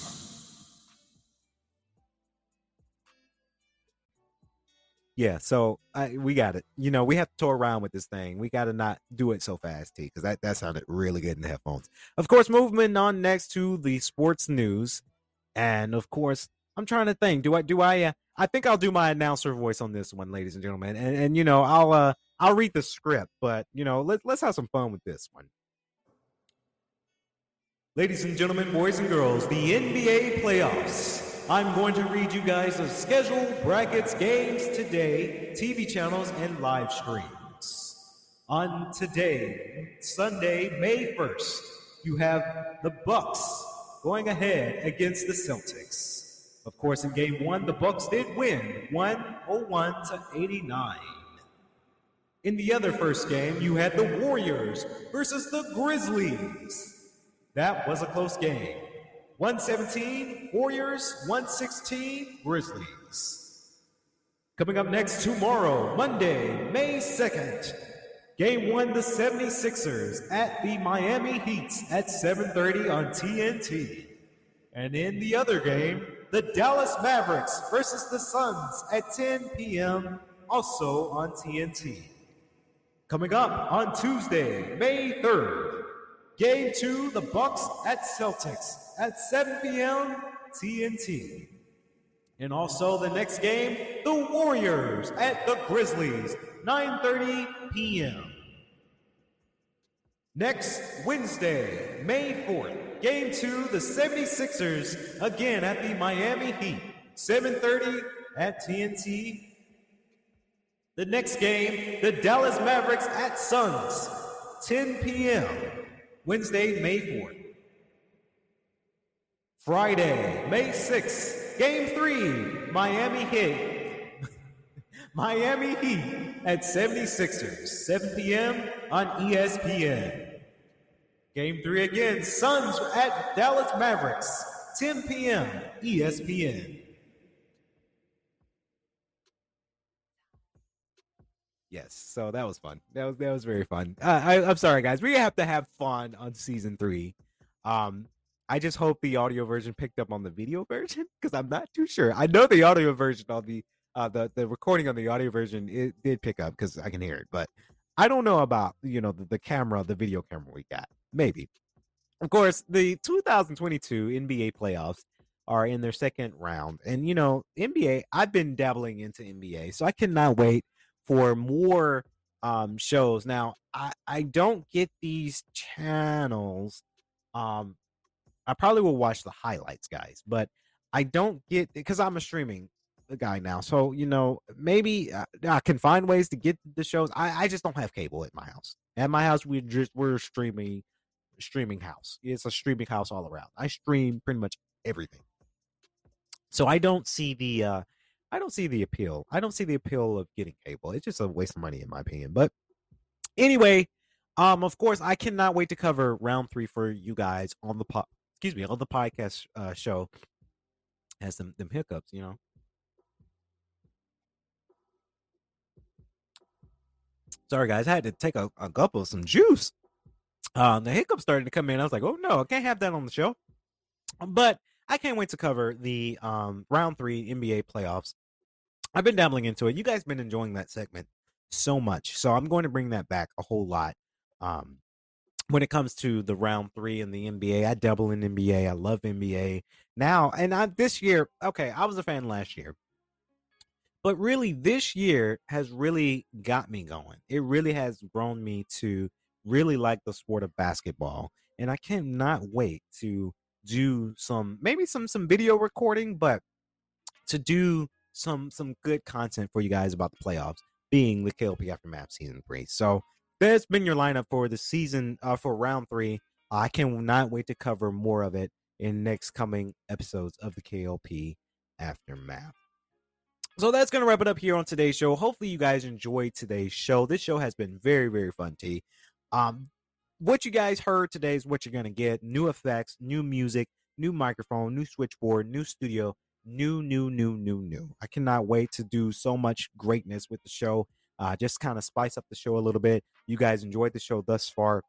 Yeah, so I, we got it. You know, we have to tour around with this thing. We got to not do it so fast, T, because that, that sounded really good in the headphones. Of course, moving on next to the sports news. And, of course, I'm trying to think. Do I? Do I? Uh, I think I'll do my announcer voice on this one, ladies and gentlemen. And, and you know, I'll uh, I'll read the script. But, you know, let, let's have some fun with this one. Ladies and gentlemen, boys and girls, the N B A playoffs. I'm going to read you guys the schedule, brackets, games today, T V channels, and live streams. On today, Sunday, May first, you have the Bucks going ahead against the Celtics. Of course, in game one, the Bucks did win one oh one to eighty-nine. In the other first game, you had the Warriors versus the Grizzlies. That was a close game. one seventeen, Warriors, one sixteen, Grizzlies. Coming up next tomorrow, Monday, May second. Game one, the seventy-sixers at the Miami Heat at seven thirty on T N T. And in the other game, the Dallas Mavericks versus the Suns at ten p.m., also on T N T. Coming up on Tuesday, May third. Game two, the Bucks at Celtics at seven p.m. T N T. And also the next game, the Warriors at the Grizzlies, nine thirty p.m. Next Wednesday, May fourth, game two, the seventy-sixers again at the Miami Heat, seven thirty at T N T. The next game, the Dallas Mavericks at Suns, ten p.m. Wednesday, May fourth. Friday, May sixth, Game three, Miami Heat. Miami Heat at seventy-sixers, seven p.m. on E S P N. Game three again, Suns at Dallas Mavericks, ten p.m. E S P N. Yes, so that was fun. That was that was very fun. Uh, I, I'm sorry, guys. We have to have fun on season three. Um, I just hope the audio version picked up on the video version because I'm not too sure. I know the audio version on the uh, the the recording on the audio version it did pick up because I can hear it, but I don't know about you know the, the camera, the video camera we got. Maybe, of course, the two thousand twenty-two N B A playoffs are in their second round, and you know N B A. I've been dabbling into N B A, so I cannot wait for more um, shows. Now, I, I don't get these channels. Um, I probably will watch the highlights, guys, but I don't get because I'm a streaming guy now. So, you know, maybe I, I can find ways to get the shows. I, I just don't have cable at my house. At my house, we just, we're streaming, streaming house. It's a streaming house all around. I stream pretty much everything. So I don't see the... Uh, I don't see the appeal. I don't see the appeal of getting cable. It's just a waste of money, in my opinion. But anyway, um, of course, I cannot wait to cover round three for you guys on the po- excuse me, on the podcast uh, show. Has them them hiccups, you know. Sorry, guys, I had to take a, a gulp of some juice. Um, the hiccups started to come in. I was like, oh no, I can't have that on the show. But I can't wait to cover the um, round three N B A playoffs. I've been dabbling into it. You guys have been enjoying that segment so much. So I'm going to bring that back a whole lot. Um, when it comes to the round three in the N B A, I dabble in N B A. I love N B A now. And I, this year, okay, I was a fan last year. But really, this year has really got me going. It really has grown me to really like the sport of basketball. And I cannot wait to do some maybe some some video recording, but to do some some good content for you guys about the playoffs being the K L P Aftermath season three. So that's been your lineup for the season uh, for round three. I cannot wait to cover more of it in next coming episodes of the K L P Aftermath. So that's going to wrap it up here on today's show. Hopefully you guys enjoyed today's show. This show has been very, very fun, T. Um, what you guys heard today is what you're going to get. New effects, new music, new microphone, new switchboard, new studio, new, new, new, new, new. I cannot wait to do so much greatness with the show. Uh, just kind of spice up the show a little bit. You guys enjoyed the show thus far,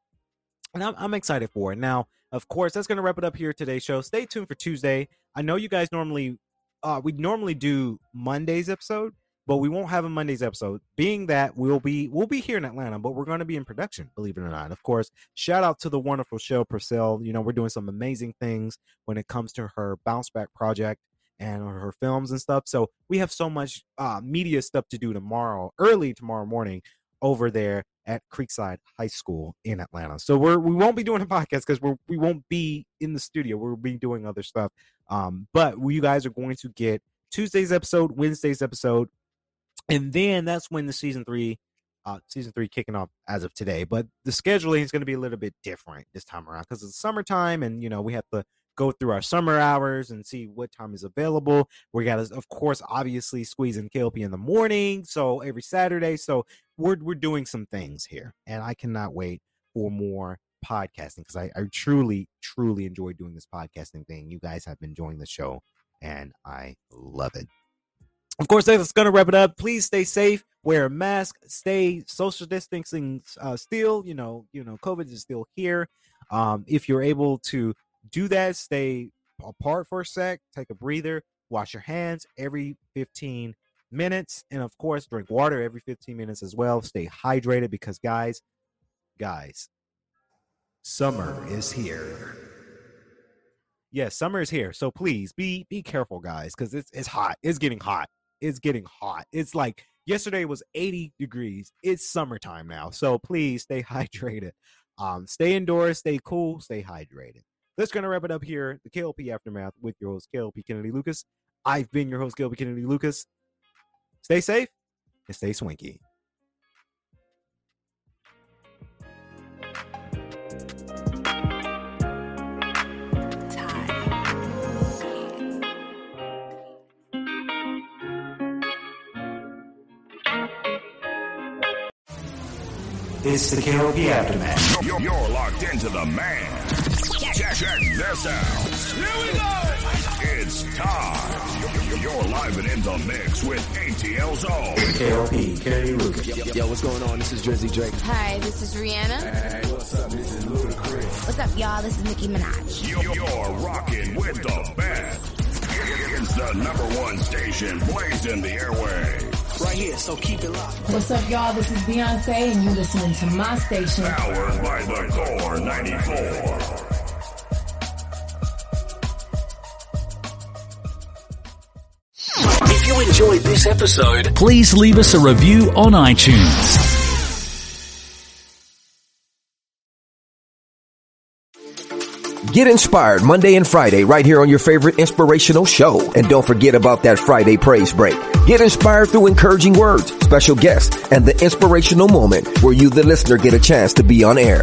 and I'm, I'm excited for it. Now, of course, that's going to wrap it up here today's show. Stay tuned for Tuesday. I know you guys normally, uh, we normally do Monday's episode, but we won't have a Monday's episode, being that we'll be we'll be here in Atlanta, but we're going to be in production, believe it or not. Of course, shout out to the wonderful Shel Purcell. You know, we're doing some amazing things when it comes to her Bounce Back project and her films and stuff. So we have so much uh, media stuff to do tomorrow, early tomorrow morning, over there at Creekside High School in Atlanta. So we're, we won't be doing a podcast because we we won't be in the studio. We'll be doing other stuff. Um, but you guys are going to get Tuesday's episode, Wednesday's episode, and then that's when the season three, uh, season three kicking off as of today. But the scheduling is going to be a little bit different this time around because it's summertime, and you know we have to go through our summer hours and see what time is available. We got to, of course, obviously squeeze in K L P in the morning, so every Saturday. So we're we're doing some things here, and I cannot wait for more podcasting because I, I truly, truly enjoy doing this podcasting thing. You guys have been enjoying the show, and I love it. Of course, that's going to wrap it up. Please stay safe. Wear a mask. Stay social distancing uh, still. You know, you know, COVID is still here. Um, if you're able to do that, stay apart for a sec, take a breather, wash your hands every fifteen minutes, and of course drink water every fifteen minutes as well. Stay hydrated because guys guys summer is here. Yes, yeah, summer is here, so please be be careful, guys, because it's it's hot. It's getting hot it's getting hot. It's like yesterday was eighty degrees. It's summertime now, so please stay hydrated. Um stay indoors, stay cool, stay hydrated. That's going to wrap it up here, the K L P Aftermath with your host, K L P Kennedy Lucas. I've been your host, K L P Kennedy Lucas. Stay safe and stay swanky. It's the K L P Aftermath. You're, you're locked into the man. Check, check this out. Here we go. It's time. You're live and in the mix with A T L Zone. K L P, Kennedy Lucas. Yo, yo, what's going on? This is Drizzy Drake. Hi, this is Rihanna. Hey, what's up? This is Ludacris. What's up, y'all? This is Nicki Minaj. You're, you're rocking with the best. It's the number one station blazing the airwaves. Right here, so keep it locked. What's up, y'all? This is Beyonce, and you're listening to my station. Powered by the Core ninety-four. If you enjoyed this episode, please leave us a review on iTunes. Get inspired Monday and Friday right here on your favorite inspirational show. And don't forget about that Friday praise break. Get inspired through encouraging words, special guests, and the inspirational moment where you, the listener, get a chance to be on air.